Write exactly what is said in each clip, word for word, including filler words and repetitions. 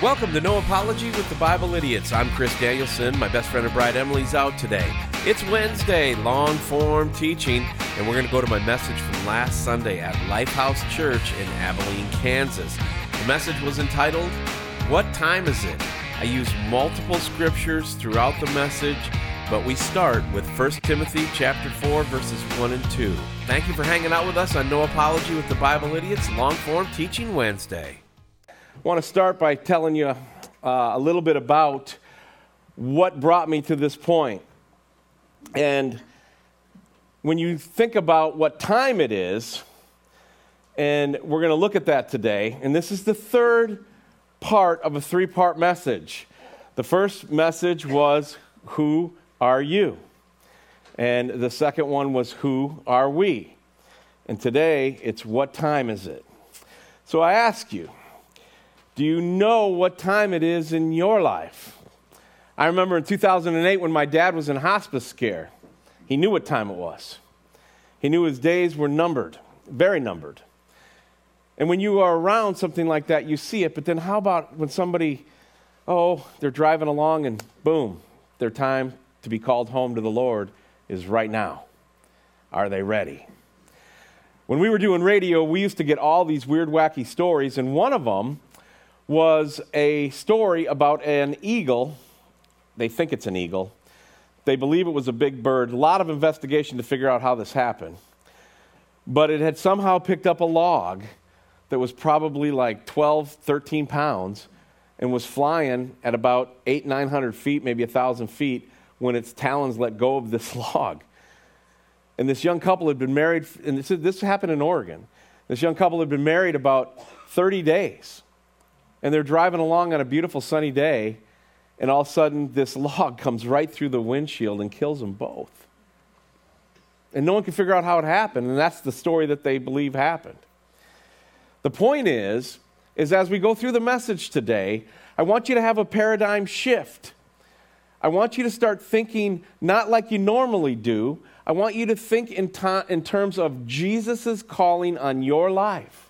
Welcome to No Apology with the Bible Idiots. I'm Chris Danielson. My best friend and bride Emily's out today. It's Wednesday, long form teaching, and we're going to go to my message from last Sunday at Lifehouse Church in Abilene, Kansas. The message was entitled, "What Time Is It?" I used multiple scriptures throughout the message, but we start with First Timothy chapter four, verses one and two. Thank you for hanging out with us on No Apology with the Bible Idiots, long form teaching Wednesday. I want to start by telling you uh, a little bit about what brought me to this point. And when you think about what time it is, and we're going to look at that today, and this is the third part of a three-part message. The first message was, who are you? And the second one was, who are we? And today, it's what time is it? So I ask you, do you know what time it is in your life? I remember in two thousand eight when my dad was in hospice care, he knew what time it was. He knew his days were numbered, very numbered. And when you are around something like that, you see it, but then how about when somebody, oh, they're driving along and boom, their time to be called home to the Lord is right now. Are they ready? When we were doing radio, we used to get all these weird, wacky stories, and one of them was a story about an eagle. They think it's an eagle. They believe it was a big bird. A lot of investigation to figure out how this happened. But it had somehow picked up a log that was probably like twelve, thirteen pounds and was flying at about eight, nine hundred feet, maybe one thousand feet when its talons let go of this log. And this young couple had been married, and this, this happened in Oregon. This young couple had been married about thirty days. And they're driving along on a beautiful sunny day, and all of a sudden this log comes right through the windshield and kills them both. And no one can figure out how it happened, and that's the story that they believe happened. The point is, is as we go through the message today, I want you to have a paradigm shift. I want you to start thinking not like you normally do. I want you to think in, ta- in terms of Jesus' calling on your life.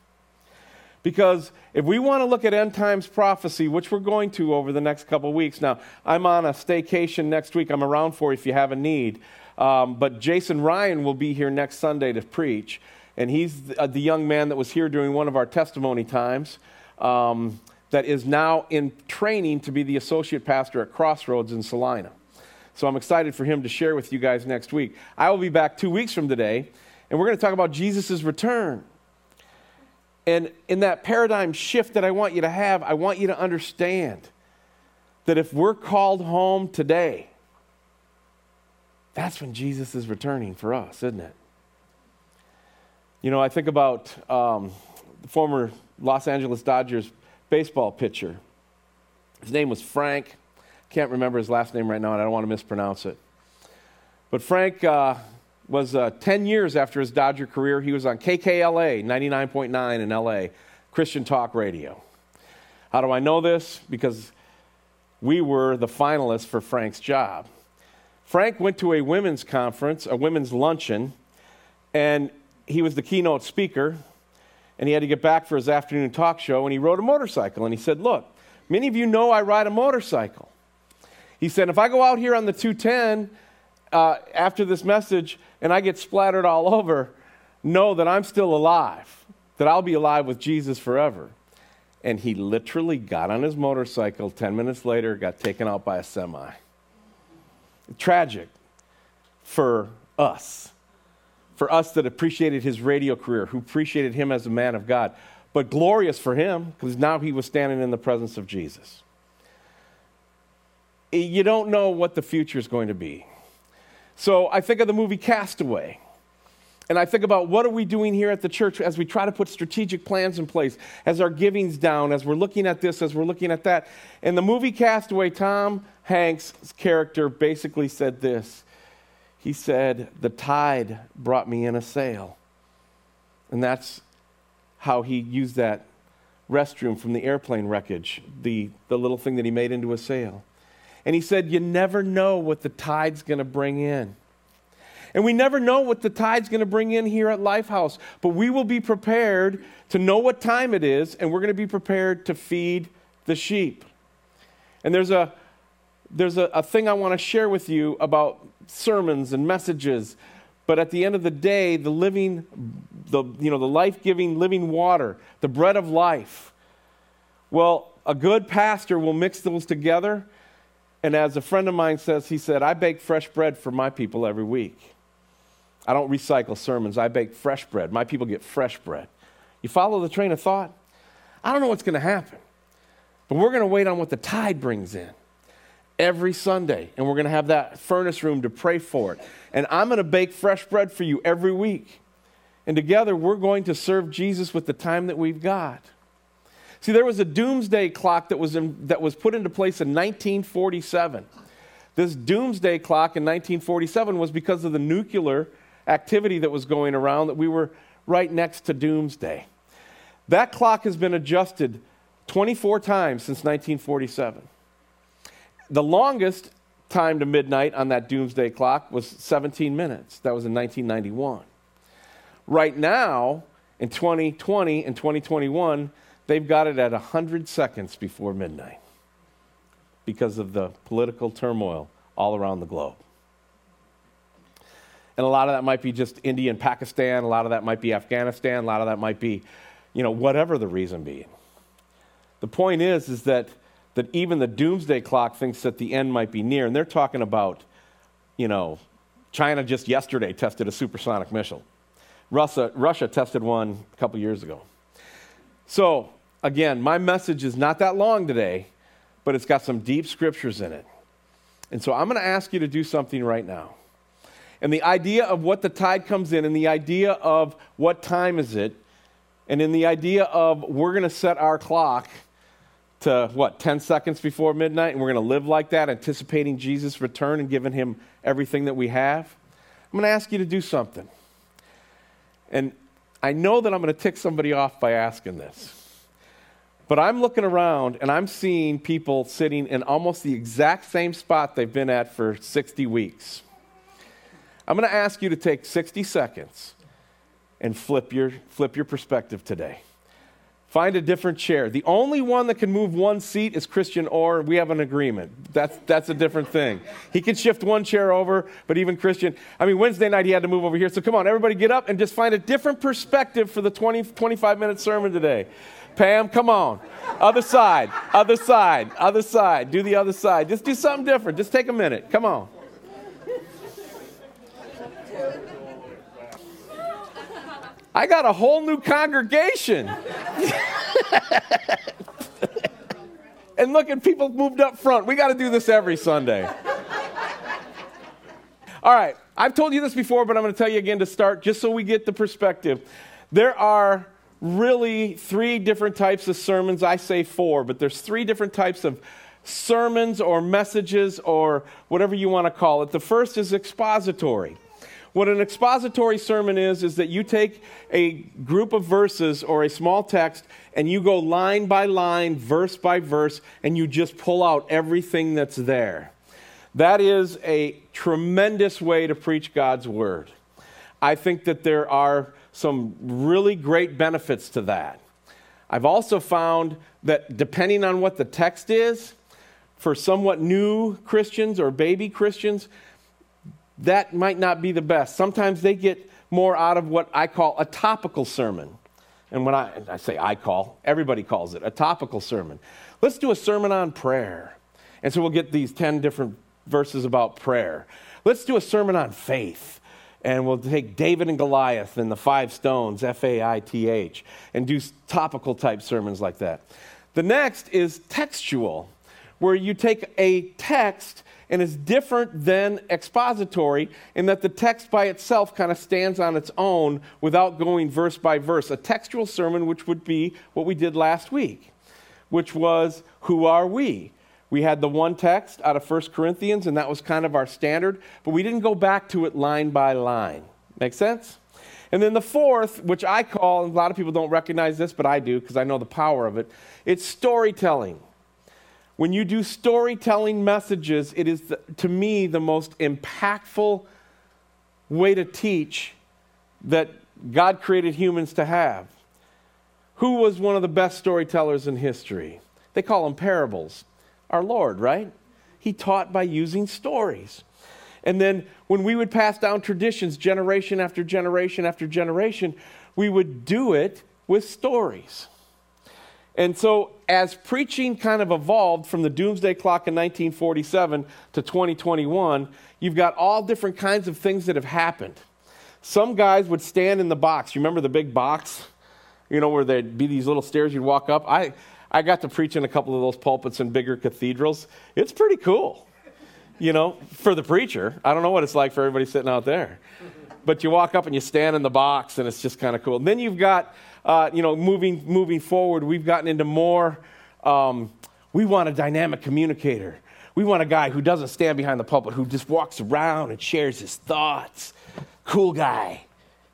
Because if we want to look at end times prophecy, which we're going to over the next couple weeks. Now, I'm on a staycation next week. I'm around for you if you have a need. Um, but Jason Ryan will be here next Sunday to preach. And he's the, uh, the young man that was here during one of our testimony times um, that is now in training to be the associate pastor at Crossroads in Salina. So I'm excited for him to share with you guys next week. I will be back two weeks from today, and we're going to talk about Jesus' return. And in that paradigm shift that I want you to have, I want you to understand that if we're called home today, that's when Jesus is returning for us, isn't it? You know, I think about um, the former Los Angeles Dodgers baseball pitcher. His name was Frank. Can't remember his last name right now, and I don't want to mispronounce it. But Frank uh, was uh, ten years after his Dodger career. He was on K K L A, ninety-nine point nine in L A, Christian Talk Radio. How do I know this? Because we were the finalists for Frank's job. Frank went to a women's conference, a women's luncheon, and he was the keynote speaker, and he had to get back for his afternoon talk show, and he rode a motorcycle, and he said, look, many of you know I ride a motorcycle. He said, if I go out here on the two ten, Uh, after this message, and I get splattered all over, know that I'm still alive, that I'll be alive with Jesus forever. And he literally got on his motorcycle, ten minutes later, got taken out by a semi. Tragic for us, for us that appreciated his radio career, who appreciated him as a man of God, but glorious for him, because now he was standing in the presence of Jesus. You don't know what the future is going to be. So I think of the movie Castaway, and I think about what are we doing here at the church as we try to put strategic plans in place, as our giving's down, as we're looking at this, as we're looking at that. In the movie Castaway, Tom Hanks' character basically said this. He said, the tide brought me in a sail. And that's how he used that restroom from the airplane wreckage, the, the little thing that he made into a sail. And he said, you never know what the tide's going to bring in. And we never know what the tide's going to bring in here at Lifehouse, but we will be prepared to know what time it is, and we're going to be prepared to feed the sheep. And there's a there's a, a thing I want to share with you about sermons and messages. But at the end of the day, the living, the you know, the life-giving living water, the bread of life. Well, a good pastor will mix those together. And as a friend of mine says, he said, I bake fresh bread for my people every week. I don't recycle sermons. I bake fresh bread. My people get fresh bread. You follow the train of thought? I don't know what's going to happen, but we're going to wait on what the tide brings in every Sunday, and we're going to have that furnace room to pray for it. And I'm going to bake fresh bread for you every week. And together, we're going to serve Jesus with the time that we've got. See, there was a doomsday clock that was in, that was put into place in nineteen forty-seven. This doomsday clock in nineteen forty-seven was because of the nuclear activity that was going around, that we were right next to doomsday. That clock has been adjusted twenty-four times since nineteen forty-seven. The longest time to midnight on that doomsday clock was seventeen minutes. That was in nineteen ninety-one. Right now, in twenty twenty and twenty twenty-one, they've got it at one hundred seconds before midnight because of the political turmoil all around the globe. And a lot of that might be just India and Pakistan. A lot of that might be Afghanistan. A lot of that might be, you know, whatever the reason be. The point is, is that, that even the doomsday clock thinks that the end might be near. And they're talking about, you know, China just yesterday tested a supersonic missile. Russia, Russia tested one a couple years ago. So, again, my message is not that long today, but it's got some deep scriptures in it. And so I'm going to ask you to do something right now. And the idea of what the tide comes in, and the idea of what time is it, and in the idea of we're going to set our clock to, what, ten seconds before midnight, and we're going to live like that, anticipating Jesus' return and giving him everything that we have. I'm going to ask you to do something. And I know that I'm going to tick somebody off by asking this, but I'm looking around and I'm seeing people sitting in almost the exact same spot they've been at for sixty weeks. I'm going to ask you to take sixty seconds and flip your, flip your perspective today. Find a different chair. The only one that can move one seat is Christian Orr. We have an agreement. That's that's a different thing. He can shift one chair over, but even Christian, I mean, Wednesday night he had to move over here. So come on, everybody get up and just find a different perspective for the twenty, twenty-five-minute sermon today. Pam, come on. Other side, other side, other side. Do the other side. Just do something different. Just take a minute. Come on. I got a whole new congregation. And look at people moved up front. We got to do this every Sunday. All right. I've told you this before, but I'm going to tell you again to start just so we get the perspective. There are really three different types of sermons. I say four, but there's three different types of sermons or messages or whatever you want to call it. The first is expository. What an expository sermon is, is that you take a group of verses or a small text and you go line by line, verse by verse, and you just pull out everything that's there. That is a tremendous way to preach God's word. I think that there are some really great benefits to that. I've also found that depending on what the text is, for somewhat new Christians or baby Christians, that might not be the best. Sometimes they get more out of what I call a topical sermon. And when I, I say I call, everybody calls it a topical sermon. Let's do a sermon on prayer. And so we'll get these ten different verses about prayer. Let's do a sermon on faith. And we'll take David and Goliath and the five stones, F A I T H, and do topical type sermons like that. The next is textual, where you take a text and it's different than expository in that the text by itself kind of stands on its own without going verse by verse. A textual sermon, which would be what we did last week, which was, who are we? We had the one text out of First Corinthians, and that was kind of our standard, but we didn't go back to it line by line. Make sense? And then the fourth, which I call, and a lot of people don't recognize this, but I do because I know the power of it, it's storytelling. When you do storytelling messages, it is, the, to me, the most impactful way to teach that God created humans to have. Who was one of the best storytellers in history? They call them parables. Our Lord, right? He taught by using stories. And then when we would pass down traditions generation after generation after generation, we would do it with stories. And so as preaching kind of evolved from the doomsday clock in nineteen forty-seven to twenty twenty-one, you've got all different kinds of things that have happened. Some guys would stand in the box. You remember the big box? You know, where there'd be these little stairs you'd walk up? I, I got to preach in a couple of those pulpits in bigger cathedrals. It's pretty cool. You know, for the preacher. I don't know what it's like for everybody sitting out there. But you walk up and you stand in the box, and it's just kind of cool. And then you've got, uh, you know, moving moving forward, we've gotten into more, um, we want a dynamic communicator. We want a guy who doesn't stand behind the pulpit, who just walks around and shares his thoughts. Cool guy.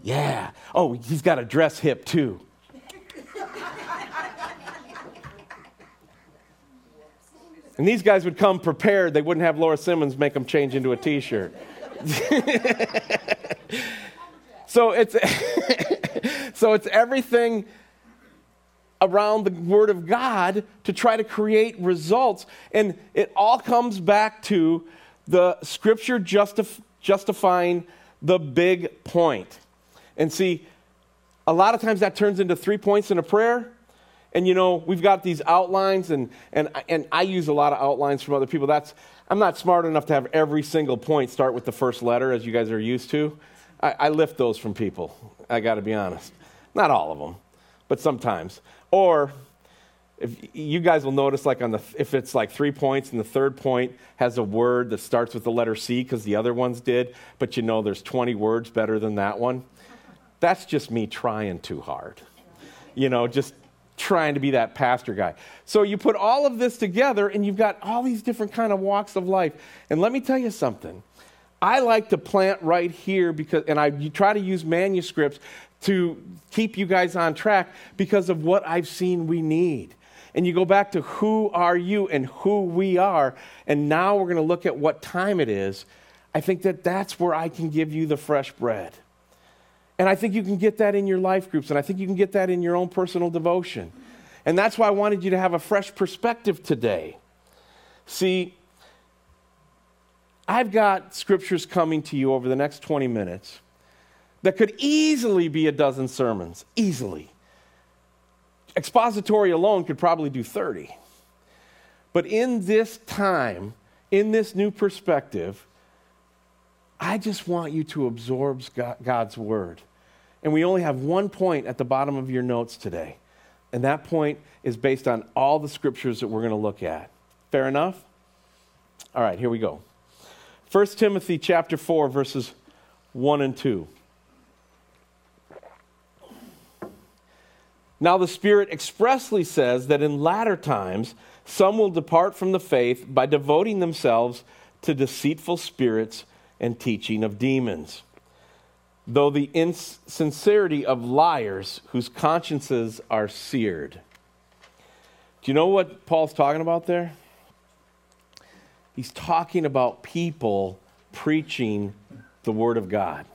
Yeah. Oh, he's got a dress hip, too. And these guys would come prepared. They wouldn't have Laura Simmons make them change into a T-shirt. so it's so it's everything around the Word of God to try to create results. And it all comes back to the Scripture justif- justifying the big point. And see, a lot of times that turns into three points in a prayer. And, you know, we've got these outlines, and and and I use a lot of outlines from other people. That's I'm not smart enough to have every single point start with the first letter, as you guys are used to. I, I lift those from people, I got to be honest. Not all of them, but sometimes. Or if you guys will notice, like on the if it's like three points, and the third point has a word that starts with the letter C because the other ones did, but you know there's twenty words better than that one. That's just me trying too hard. You know, just... trying to be that pastor guy. So you put all of this together and you've got all these different kind of walks of life. And let me tell you something. I like to plant right here because, and I you try to use manuscripts to keep you guys on track because of what I've seen we need. And you go back to who are you and who we are. And now we're going to look at what time it is. I think that that's where I can give you the fresh bread. And I think you can get that in your life groups, and I think you can get that in your own personal devotion. And that's why I wanted you to have a fresh perspective today. See, I've got scriptures coming to you over the next twenty minutes that could easily be a dozen sermons, easily. Expository alone could probably do thirty. But in this time, in this new perspective, I just want you to absorb God's word. And we only have one point at the bottom of your notes today. And that point is based on all the scriptures that we're going to look at. Fair enough? All right, here we go. First Timothy chapter four, verses one and two. Now the Spirit expressly says that in latter times some will depart from the faith by devoting themselves to deceitful spirits and teaching of demons, though the insincerity of liars whose consciences are seared. Do you know what Paul's talking about there? He's talking about people preaching the Word of God.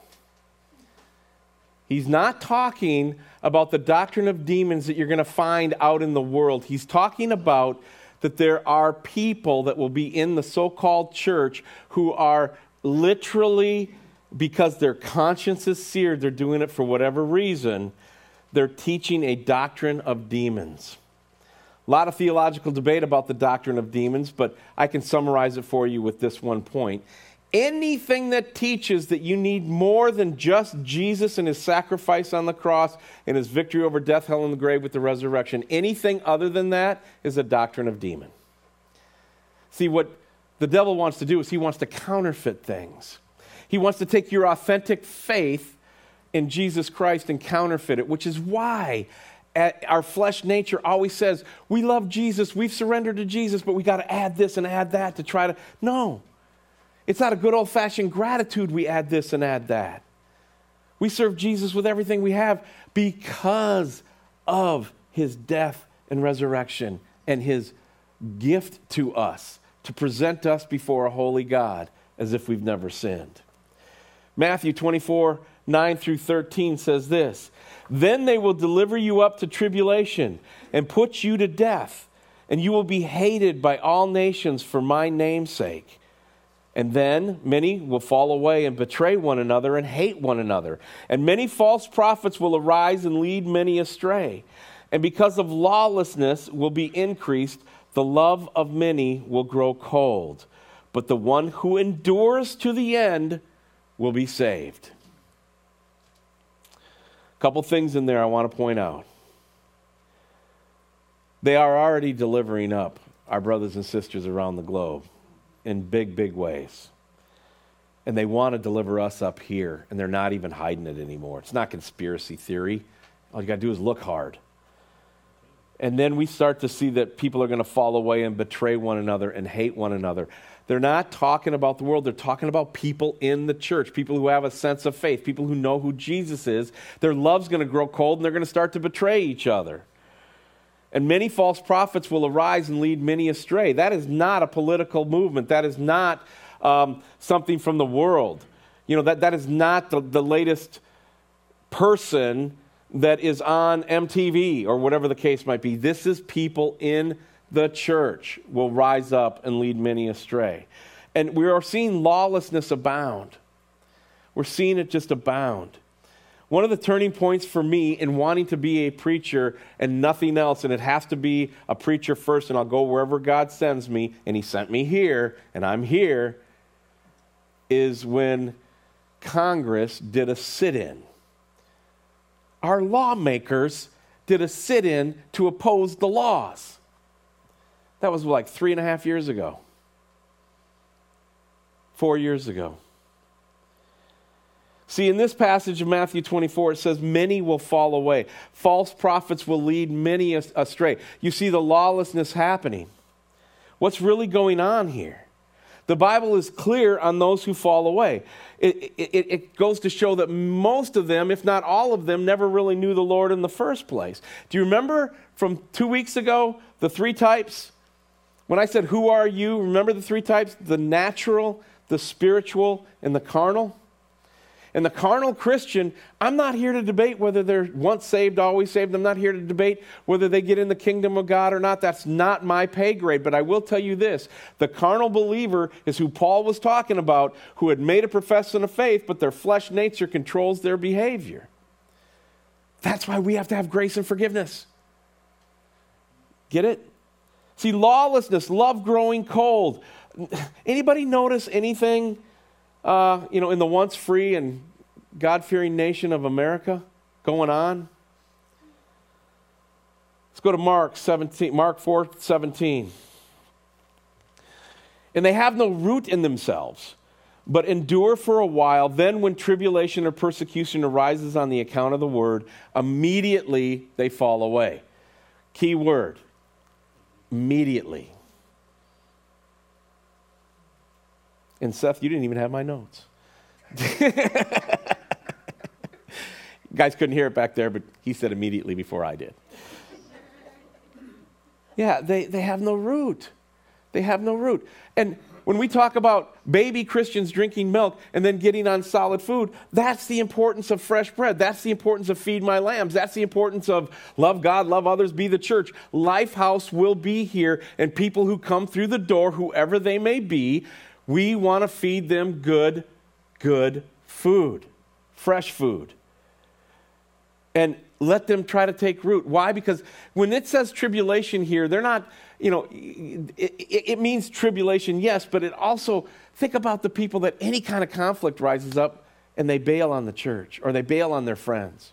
He's not talking about the doctrine of demons that you're going to find out in the world. He's talking about that there are people that will be in the so-called church who are literally, because their conscience is seared, they're doing it for whatever reason, they're teaching a doctrine of demons. A lot of theological debate about the doctrine of demons, but I can summarize it for you with this one point. Anything that teaches that you need more than just Jesus and his sacrifice on the cross and his victory over death, hell, and the grave with the resurrection, anything other than that is a doctrine of demon. See, what the devil wants to do is he wants to counterfeit things. He wants to take your authentic faith in Jesus Christ and counterfeit it, which is why our flesh nature always says, we love Jesus, we've surrendered to Jesus, but we got to add this and add that to try to... No, it's not a good old-fashioned gratitude we add this and add that. We serve Jesus with everything we have because of his death and resurrection and his gift to us, to present us before a holy God as if we've never sinned. Matthew twenty-four, nine through thirteen says this, "Then they will deliver you up to tribulation and put you to death, and you will be hated by all nations for my name's sake. And then many will fall away and betray one another and hate one another. And many false prophets will arise and lead many astray. And because of lawlessness will be increased, the love of many will grow cold. But the one who endures to the end will be saved. A couple things in there I want to point out. They are already delivering up our brothers and sisters around the globe in big, big ways. And they want to deliver us up here, and they're not even hiding it anymore. It's not conspiracy theory. All you got to do is look hard. And then we start to see that people are going to fall away and betray one another and hate one another. They're not talking about the world. They're talking about people in the church, people who have a sense of faith, people who know who Jesus is. Their love's going to grow cold, and they're going to start to betray each other. And many false prophets will arise and lead many astray. That is not a political movement. That is not um, something from the world. You know, that, that is not the, the latest person that is on M T V or whatever the case might be. This is people in the church will rise up and lead many astray. And we are seeing lawlessness abound. We're seeing it just abound. One of the turning points for me in wanting to be a preacher and nothing else, and it has to be a preacher first, and I'll go wherever God sends me, and he sent me here, and I'm here, is when Congress did a sit-in. Our lawmakers did a sit-in to oppose the laws. That was like three and a half years ago. Four years ago. See, in this passage of Matthew twenty-four, it says, many will fall away. False prophets will lead many astray. You see the lawlessness happening. What's really going on here? The Bible is clear on those who fall away. It, it, it goes to show that most of them, if not all of them, never really knew the Lord in the first place. Do you remember from two weeks ago, the three types? When I said, who are you? Remember the three types? The natural, the spiritual, and the carnal. And the carnal Christian, I'm not here to debate whether they're once saved, always saved. I'm not here to debate whether they get in the kingdom of God or not. That's not my pay grade. But I will tell you this. The carnal believer is who Paul was talking about, who had made a profession of faith, but their flesh nature controls their behavior. That's why we have to have grace and forgiveness. Get it? See, lawlessness, love growing cold. Anybody notice anything? Uh, you know, in the once free and God-fearing nation of America going on? Let's go to Mark seventeen, Mark four seventeen. And they have no root in themselves, but endure for a while. Then when tribulation or persecution arises on the account of the word, immediately they fall away. Key word, immediately. And Seth, you didn't even have my notes. You guys couldn't hear it back there, but he said immediately before I did. Yeah, they, they have no root. They have no root. And when we talk about baby Christians drinking milk and then getting on solid food, that's the importance of fresh bread. That's the importance of feed my lambs. That's the importance of love God, love others, be the church. Lifehouse will be here, and people who come through the door, whoever they may be, we want to feed them good, good food, fresh food, and let them try to take root. Why? Because when it says tribulation here, they're not, you know, it, it means tribulation, yes, but it also, think about the people that any kind of conflict rises up and they bail on the church or they bail on their friends.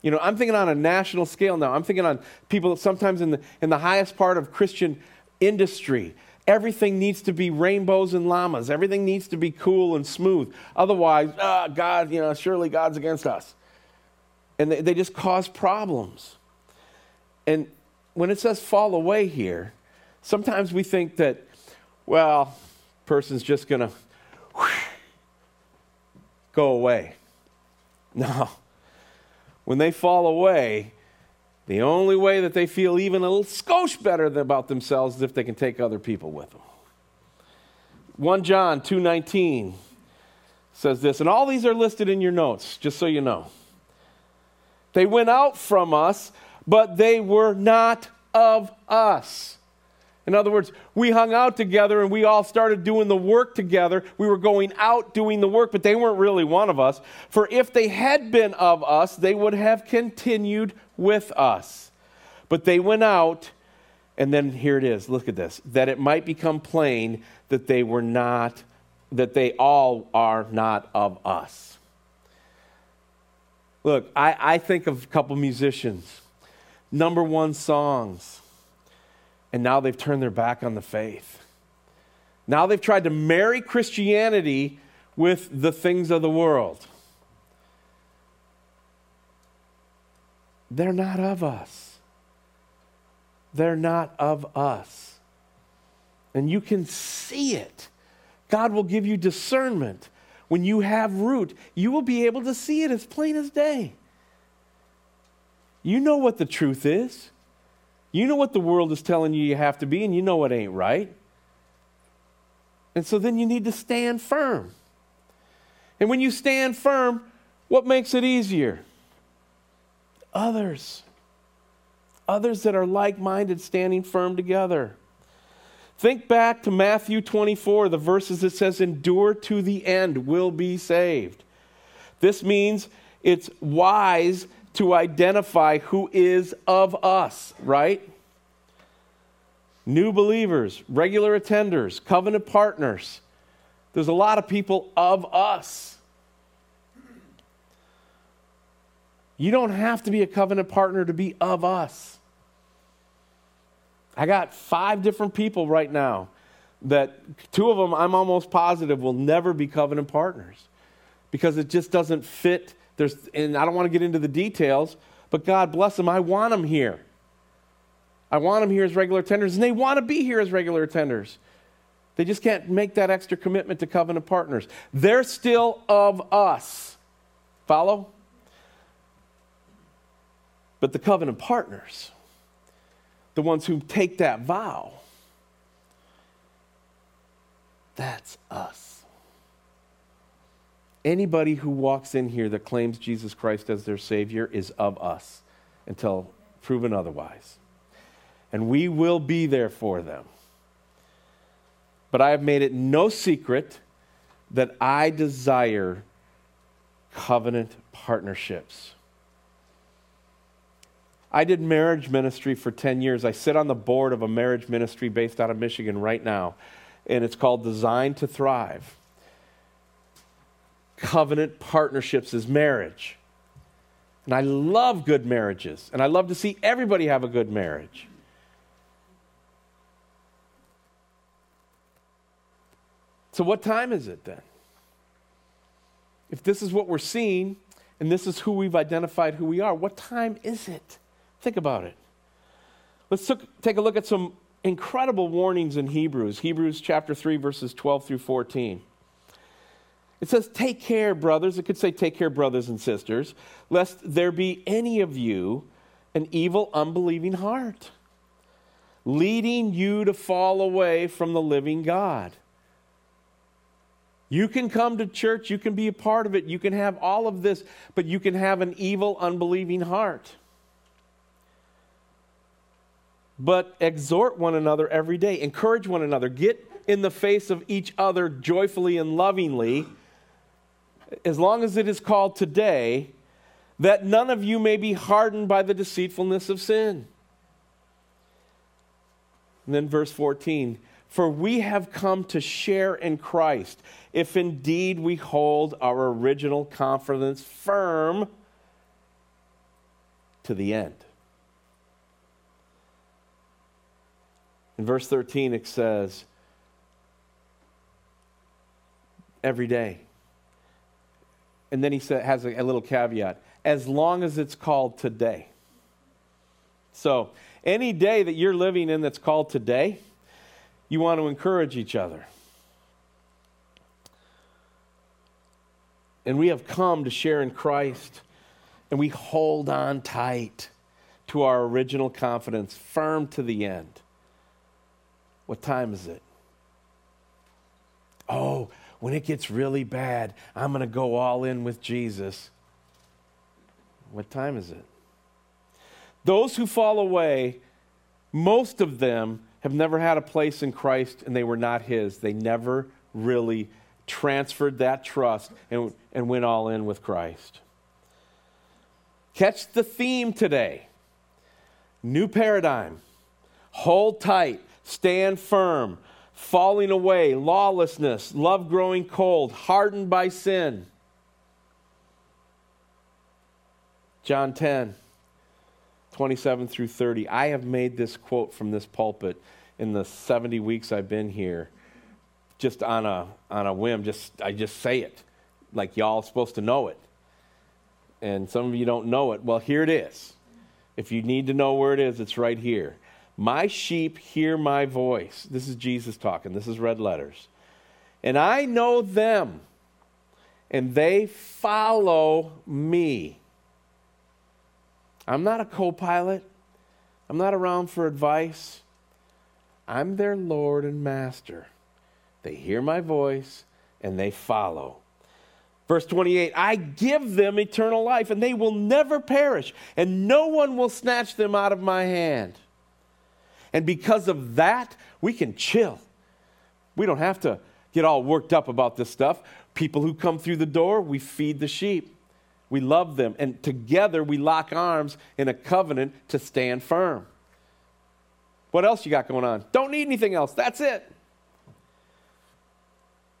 You know, I'm thinking on a national scale now. I'm thinking on people sometimes in the, in the highest part of Christian industry. Everything needs to be rainbows and llamas. Everything needs to be cool and smooth. Otherwise, ah, oh, God, you know, surely God's against us. And they, they just cause problems. And when it says fall away here, sometimes we think that, well, person's just going to go away. No. When they fall away, the only way that they feel even a little skosh better about themselves is if they can take other people with them. First John two nineteen says this, and all these are listed in your notes, just so you know. They went out from us, but they were not of us. In other words, we hung out together and we all started doing the work together. We were going out doing the work, but they weren't really one of us. For if they had been of us, they would have continued with us. But they went out, and then here it is. Look at this. That it might become plain that they were not, that they all are not of us. Look, I, I think of a couple musicians, number one songs, and now they've turned their back on the faith. Now they've tried to marry Christianity with the things of the world. They're not of us. They're not of us. And you can see it. God will give you discernment. When you have root, you will be able to see it as plain as day. You know what the truth is. You know what the world is telling you you have to be, and you know it ain't right. And so then you need to stand firm. And when you stand firm, what makes it easier? Others. Others that are like-minded standing firm together. Think back to Matthew twenty-four, the verses that says, endure to the end, will be saved. This means it's wise to identify who is of us, right? New believers, regular attenders, covenant partners. There's a lot of people of us. You don't have to be a covenant partner to be of us. I got five different people right now that two of them I'm almost positive will never be covenant partners because it just doesn't fit. There's, and I don't want to get into the details, but God bless them. I want them here. I want them here as regular attenders, and they want to be here as regular attenders. They just can't make that extra commitment to covenant partners. They're still of us. Follow? But the covenant partners, the ones who take that vow, that's us. Anybody who walks in here that claims Jesus Christ as their Savior is of us until proven otherwise. And we will be there for them. But I have made it no secret that I desire covenant partnerships. I did marriage ministry for ten years. I sit on the board of a marriage ministry based out of Michigan right now, and it's called Design to Thrive. Covenant partnerships is marriage. And I love good marriages, and I love to see everybody have a good marriage. So what time is it then? If this is what we're seeing, and this is who we've identified who we are, what time is it? Think about it. Let's took, take a look at some incredible warnings in Hebrews. Hebrews chapter three, verses twelve through fourteen. It says, take care, brothers. It could say, take care, brothers and sisters, lest there be any of you an evil, unbelieving heart, leading you to fall away from the living God. You can come to church. You can be a part of it. You can have all of this, but you can have an evil, unbelieving heart. But exhort one another every day. Encourage one another. Get in the face of each other joyfully and lovingly, as long as it is called today, that none of you may be hardened by the deceitfulness of sin. And then verse fourteen, for we have come to share in Christ, if indeed we hold our original confidence firm to the end. In verse thirteen, it says, every day. And then he said, has a, a little caveat, as long as it's called today. So any day that you're living in that's called today, you want to encourage each other. And we have come to share in Christ, and we hold on tight to our original confidence, firm to the end. What time is it? Oh, when it gets really bad, I'm going to go all in with Jesus. What time is it? Those who fall away Most of them have never had a place in Christ, and they were not his. They never really transferred that trust and, and went all in with Christ. Catch the theme today. New paradigm. Hold tight. Stand firm. Falling away. Lawlessness. Love growing cold. Hardened by sin. John ten, twenty-seven through thirty. I have made this quote from this pulpit in the seventy weeks I've been here. Just on a on a whim, just I just say it. Like y'all are supposed to know it. And some of you don't know it. Well, here it is. If you need to know where it is, it's right here. My sheep hear my voice. This is Jesus talking. This is red letters. And I know them, and they follow me. I'm not a co-pilot. I'm not around for advice. I'm their Lord and Master. They hear my voice, and they follow. Verse twenty-eight, I give them eternal life, and they will never perish, and no one will snatch them out of my hand. And because of that, we can chill. We don't have to get all worked up about this stuff. People who come through the door, we feed the sheep. We love them, and together we lock arms in a covenant to stand firm. What else you got going on? Don't need anything else. That's it.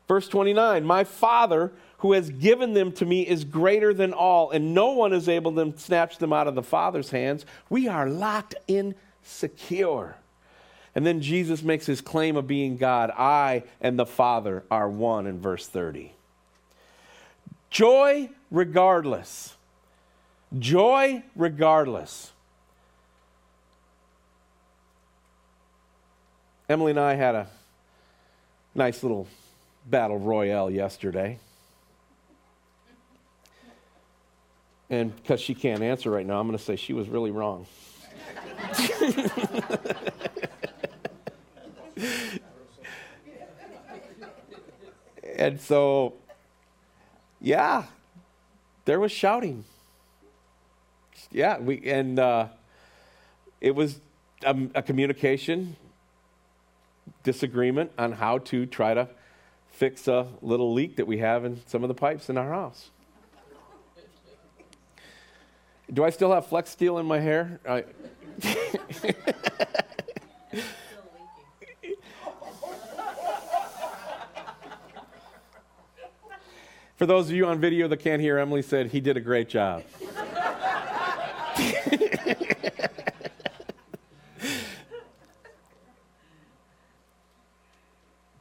Verse twenty-nine, my Father who has given them to me is greater than all, and no one is able to snatch them out of the Father's hands. We are locked in secure. And then Jesus makes his claim of being God. I and the Father are one in verse thirty. Joy regardless. Joy regardless. Emily and I had a nice little battle royale yesterday. And because she can't answer right now, I'm going to say she was really wrong. And so, yeah, there was shouting. Yeah, we and uh, it was a, a communication disagreement on how to try to fix a little leak that we have in some of the pipes in our house. Do I still have flex steel in my hair? I... For those of you on video that can't hear, Emily said he did a great job.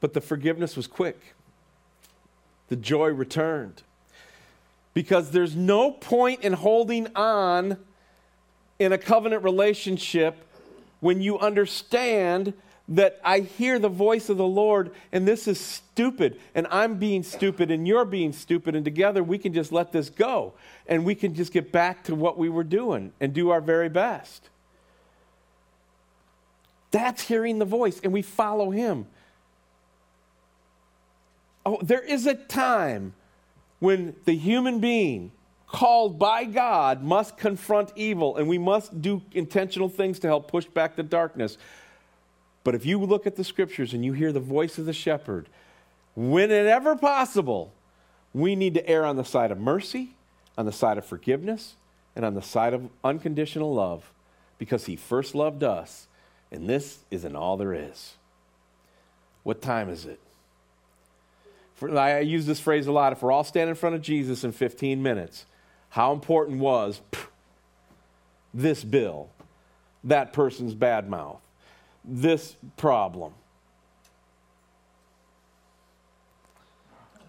But the forgiveness was quick. The joy returned. Because there's no point in holding on in a covenant relationship when you understand that I hear the voice of the Lord and this is stupid and I'm being stupid and you're being stupid and together we can just let this go and we can just get back to what we were doing and do our very best. That's hearing the voice and we follow him. Oh, there is a time when the human being called by God must confront evil, and we must do intentional things to help push back the darkness. But if you look at the scriptures and you hear the voice of the shepherd, whenever possible, we need to err on the side of mercy, on the side of forgiveness, and on the side of unconditional love, because he first loved us, and this isn't all there is. What time is it? I use this phrase a lot. If we're all standing in front of Jesus in fifteen minutes, how important was pff, this bill, that person's bad mouth, this problem?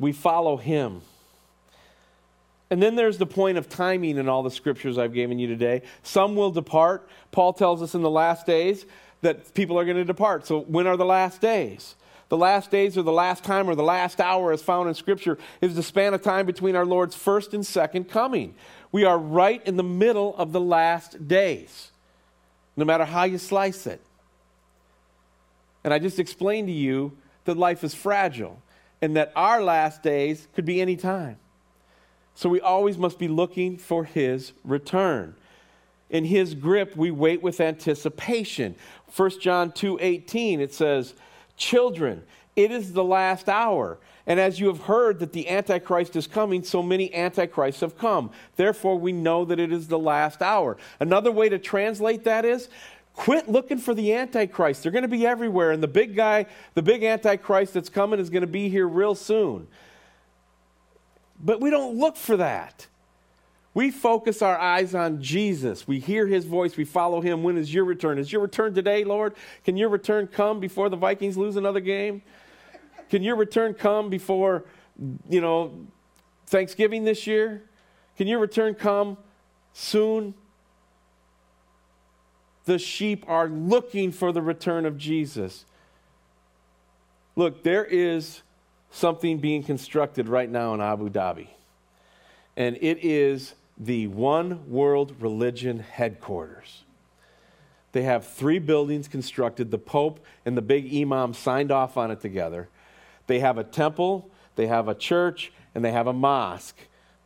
We follow him. And then there's the point of timing in all the scriptures I've given you today. Some will depart. Paul tells us in the last days that people are going to depart. So when are the last days? The last days or the last time or the last hour as found in Scripture is the span of time between our Lord's first and second coming. We are right in the middle of the last days, no matter how you slice it. And I just explained to you that life is fragile and that our last days could be any time. So we always must be looking for his return. in his grip, we wait with anticipation. First John two eighteen, it says, "Children, it is the last hour. And as you have heard that the Antichrist is coming, so many Antichrists have come. Therefore, we know that it is the last hour." Another way to translate that is, quit looking for the Antichrist. They're going to be everywhere. And the big guy, the big Antichrist that's coming is going to be here real soon. But we don't look for that. We focus our eyes on Jesus. We hear his voice. We follow him. When is your return? Is your return today, Lord? Can your return come before the Vikings lose another game? Can your return come before, you know, Thanksgiving this year? Can your return come soon? The sheep are looking for the return of Jesus. Look, there is something being constructed right now in Abu Dhabi, and it is the One World Religion headquarters. They have three buildings constructed. The Pope and the big imam signed off on it together. They have a temple, they have a church, and they have a mosque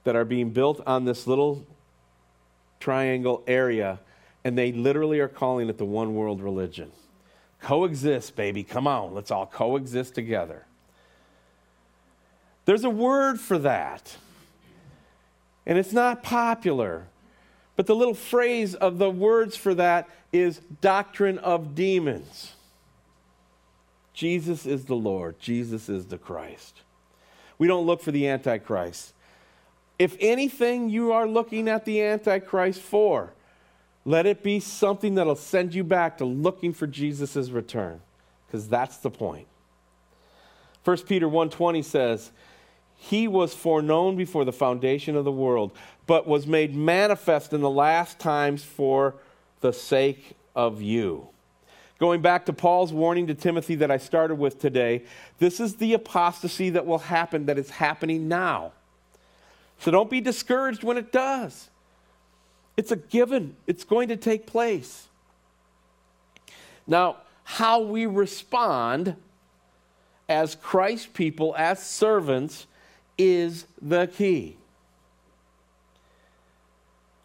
that are being built on this little triangle area, and they literally are calling it the One World Religion. Coexist, baby. Come on. Let's all coexist together. There's a word for that, and it's not popular. But the little phrase of the words for that is doctrine of demons. Jesus is the Lord. Jesus is the Christ. We don't look for the Antichrist. If anything you are looking at the Antichrist for, let it be something that'll send you back to looking for Jesus' return, because that's the point. First Peter one twenty says, "He was foreknown before the foundation of the world, but was made manifest in the last times for the sake of you." Going back to Paul's warning to Timothy that I started with today, this is the apostasy that will happen, that is happening now. So don't be discouraged when it does. It's a given. It's going to take place. Now, how we respond as Christ people, as servants, is the key.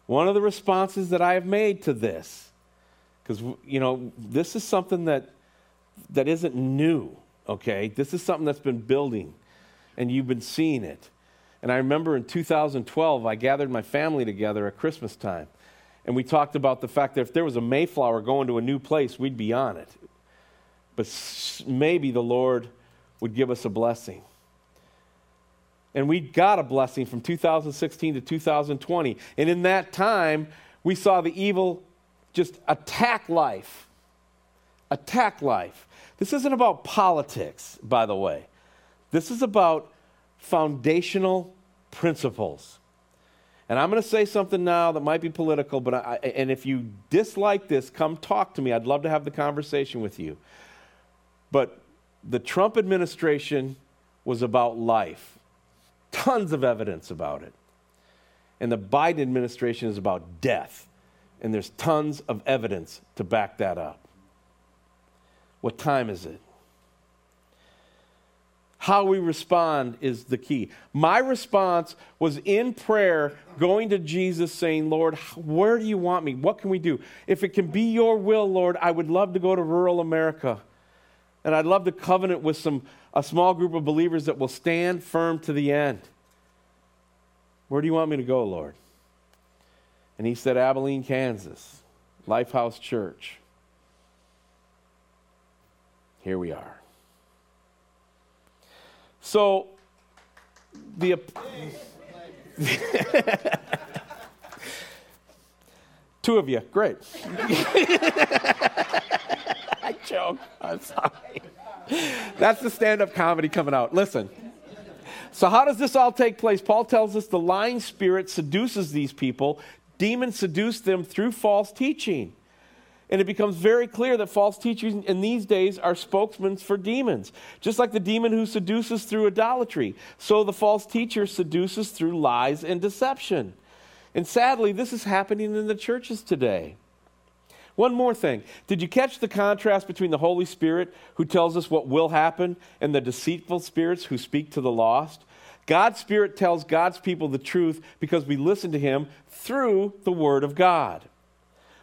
One of the responses that I have made to this, because, you know, this is something that that isn't new, okay? This is something that's been building, and you've been seeing it. And I remember in two thousand twelve, I gathered my family together at Christmas time, and we talked about the fact that if there was a Mayflower going to a new place, we'd be on it. But maybe the Lord would give us a blessing. And we got a blessing from two thousand sixteen to two thousand twenty. And in that time, we saw the evil just attack life. Attack life. This isn't about politics, by the way. This is about foundational principles. And I'm going to say something now that might be political, but I, and if you dislike this, come talk to me. I'd love to have the conversation with you. But the Trump administration was about life. Tons of evidence about it. And the Biden administration is about death. And there's tons of evidence to back that up. What time is it? How we respond is the key. My response was in prayer, going to Jesus, saying, "Lord, where do you want me? What can we do? If it can be your will, Lord, I would love to go to rural America. And I'd love to covenant with some a small group of believers that will stand firm to the end. Where do you want me to go, Lord?" And he said, "Abilene, Kansas, Lifehouse Church." Here we are. So, the two of you, great. I joke. I'm sorry. That's the stand-up comedy coming out. Listen. So how does this all take place? Paul tells us the lying spirit seduces these people. Demons seduce them through false teaching. And it becomes very clear that false teachers in these days are spokesmen for demons. Just like the demon who seduces through idolatry, so the false teacher seduces through lies and deception. And sadly, this is happening in the churches today. One more thing. Did you catch the contrast between the Holy Spirit, who tells us what will happen, and the deceitful spirits who speak to the lost? God's Spirit tells God's people the truth because we listen to him through the Word of God.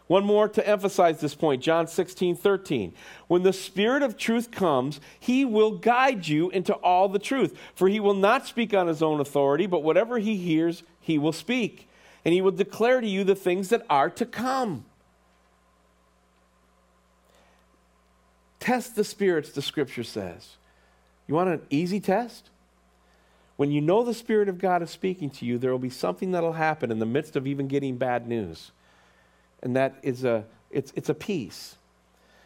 One more to emphasize this point, John sixteen thirteen. When the Spirit of truth comes, he will guide you into all the truth. For he will not speak on his own authority, but whatever he hears, he will speak. And he will declare to you the things that are to come. Test the spirits, the scripture says. You want an easy test? When you know the Spirit of God is speaking to you, there will be something that will happen in the midst of even getting bad news. And that is a, it's, it's a peace.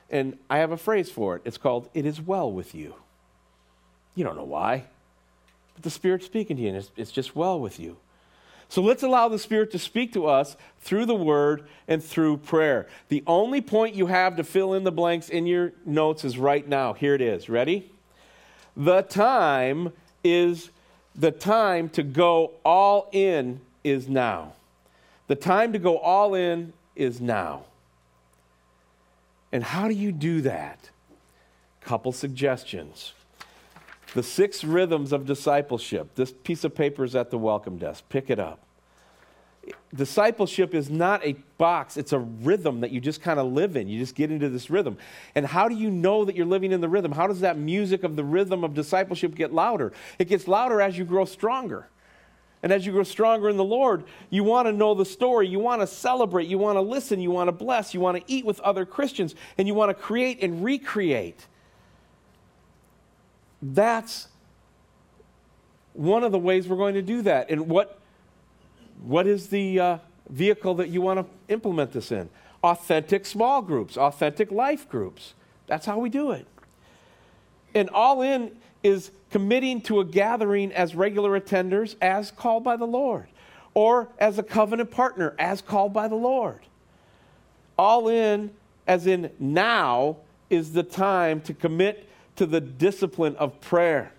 And I have a phrase for it. It's called, it is well with you. You don't know why, but the Spirit's speaking to you, and it's, it's just well with you. So let's allow the Spirit to speak to us through the Word and through prayer. The only point you have to fill in the blanks in your notes is right now. Here it is. Ready? The time is, the time to go all in is now. The time to go all in is now. And how do you do that? Couple suggestions. The six rhythms of discipleship. This piece of paper is at the welcome desk. Pick it up. Discipleship is not a box. It's a rhythm that you just kind of live in. You just get into this rhythm. And how do you know that you're living in the rhythm? How does that music of the rhythm of discipleship get louder? It gets louder as you grow stronger. And as you grow stronger in the Lord, you want to know the story. You want to celebrate. You want to listen. You want to bless. You want to eat with other Christians. And you want to create and recreate. That's one of the ways we're going to do that. And what, what is the uh, vehicle that you want to implement this in? Authentic small groups, authentic life groups. That's how we do it. And all in is committing to a gathering as regular attenders as called by the Lord, or as a covenant partner as called by the Lord. All in, as in now, is the time to commit to the discipline of prayer,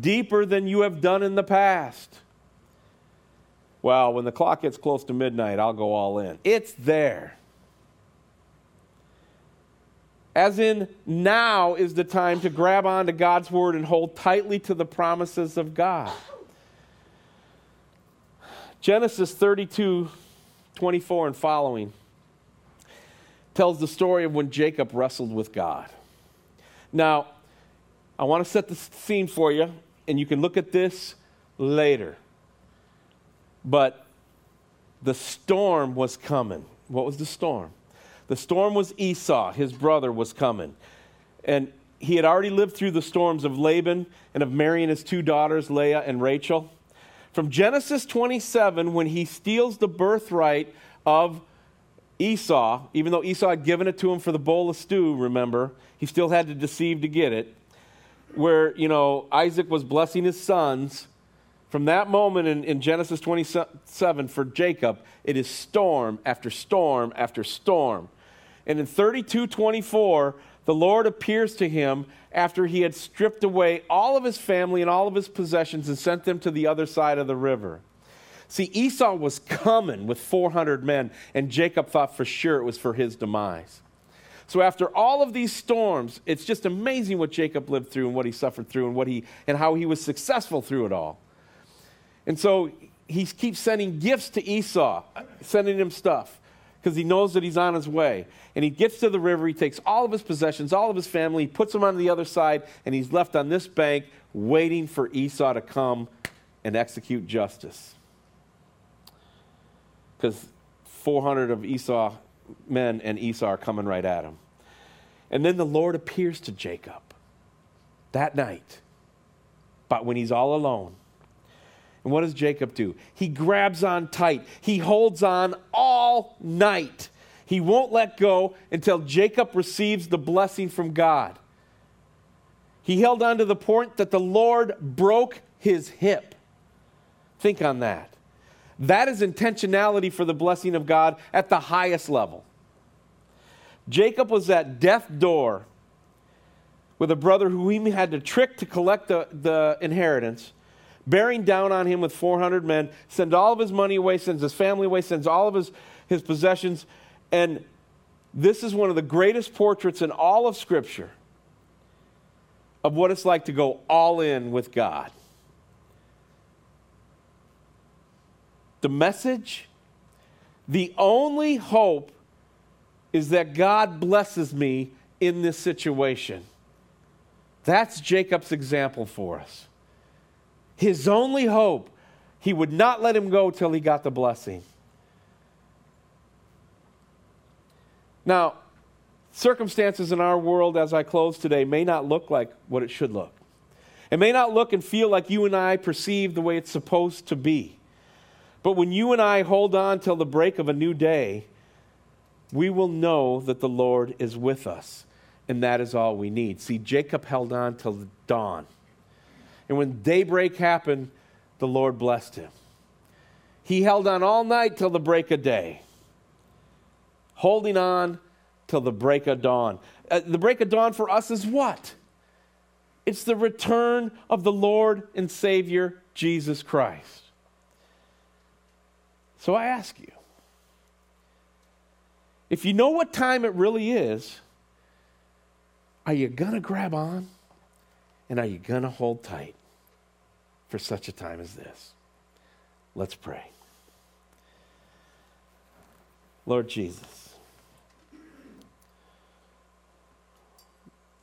deeper than you have done in the past. Well, when the clock gets close to midnight, I'll go all in. It's there. As in, now is the time to grab onto God's word and hold tightly to the promises of God. Genesis thirty-two twenty-four and following tells the story of when Jacob wrestled with God. Now, I want to set the scene for you, and you can look at this later. But the storm was coming. What was the storm? The storm was Esau, his brother, was coming. And he had already lived through the storms of Laban and of marrying his two daughters, Leah and Rachel. From Genesis twenty-seven, when he steals the birthright of Esau, even though Esau had given it to him for the bowl of stew, remember, he still had to deceive to get it, where, you know, Isaac was blessing his sons. From that moment in, in Genesis twenty-seven for Jacob, it is storm after storm after storm. And in thirty-two twenty-four, the Lord appears to him after he had stripped away all of his family and all of his possessions and sent them to the other side of the river. See, Esau was coming with four hundred men, and Jacob thought for sure it was for his demise. So after all of these storms, it's just amazing what Jacob lived through and what he suffered through and what he and how he was successful through it all. And so he keeps sending gifts to Esau, sending him stuff, because he knows that he's on his way. And he gets to the river, he takes all of his possessions, all of his family, he puts them on the other side, and he's left on this bank waiting for Esau to come and execute justice. Because four hundred of Esau men and Esau are coming right at him. And then the Lord appears to Jacob that night, but when he's all alone. And what does Jacob do? He grabs on tight. He holds on all night. He won't let go until Jacob receives the blessing from God. He held on to the point that the Lord broke his hip. Think on that. That is intentionality for the blessing of God at the highest level. Jacob was at death's door with a brother who he had to trick to collect the, the inheritance, bearing down on him with four hundred men, sends all of his money away, sends his family away, sends all of his, his possessions. And this is one of the greatest portraits in all of Scripture of what it's like to go all in with God. The message, the only hope is that God blesses me in this situation. That's Jacob's example for us. His only hope, he would not let him go till he got the blessing. Now, circumstances in our world as I close today may not look like what it should look. It may not look and feel like you and I perceive the way it's supposed to be. But when you and I hold on till the break of a new day, we will know that the Lord is with us, and that is all we need. See, Jacob held on till the dawn. And when daybreak happened, the Lord blessed him. He held on all night till the break of day, holding on till the break of dawn. Uh, the break of dawn for us is what? It's the return of the Lord and Savior, Jesus Christ. So I ask you, if you know what time it really is, are you going to grab on? And are you going to hold tight for such a time as this? Let's pray. Lord Jesus,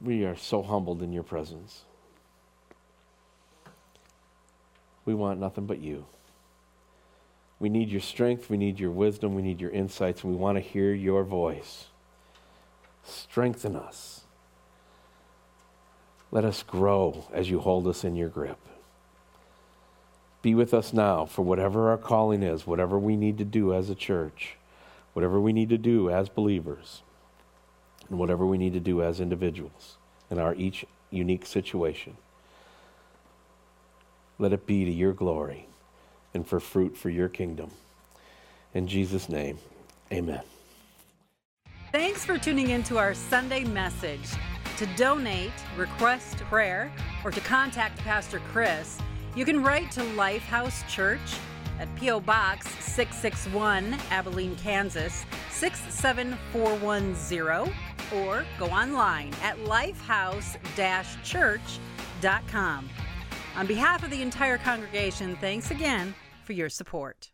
we are so humbled in your presence. We want nothing but you. We need your strength, we need your wisdom, we need your insights, and we want to hear your voice. Strengthen us. Let us grow as you hold us in your grip. Be with us now for whatever our calling is, whatever we need to do as a church, whatever we need to do as believers, and whatever we need to do as individuals in our each unique situation. Let it be to your glory and for fruit for your kingdom. In Jesus' name, amen. Thanks for tuning in to our Sunday message. To donate, request prayer, or to contact Pastor Chris, you can write to Lifehouse Church at P O Box six six one, Abilene, Kansas, six seven four one zero, or go online at lifehouse dash church dot com. On behalf of the entire congregation, thanks again for your support.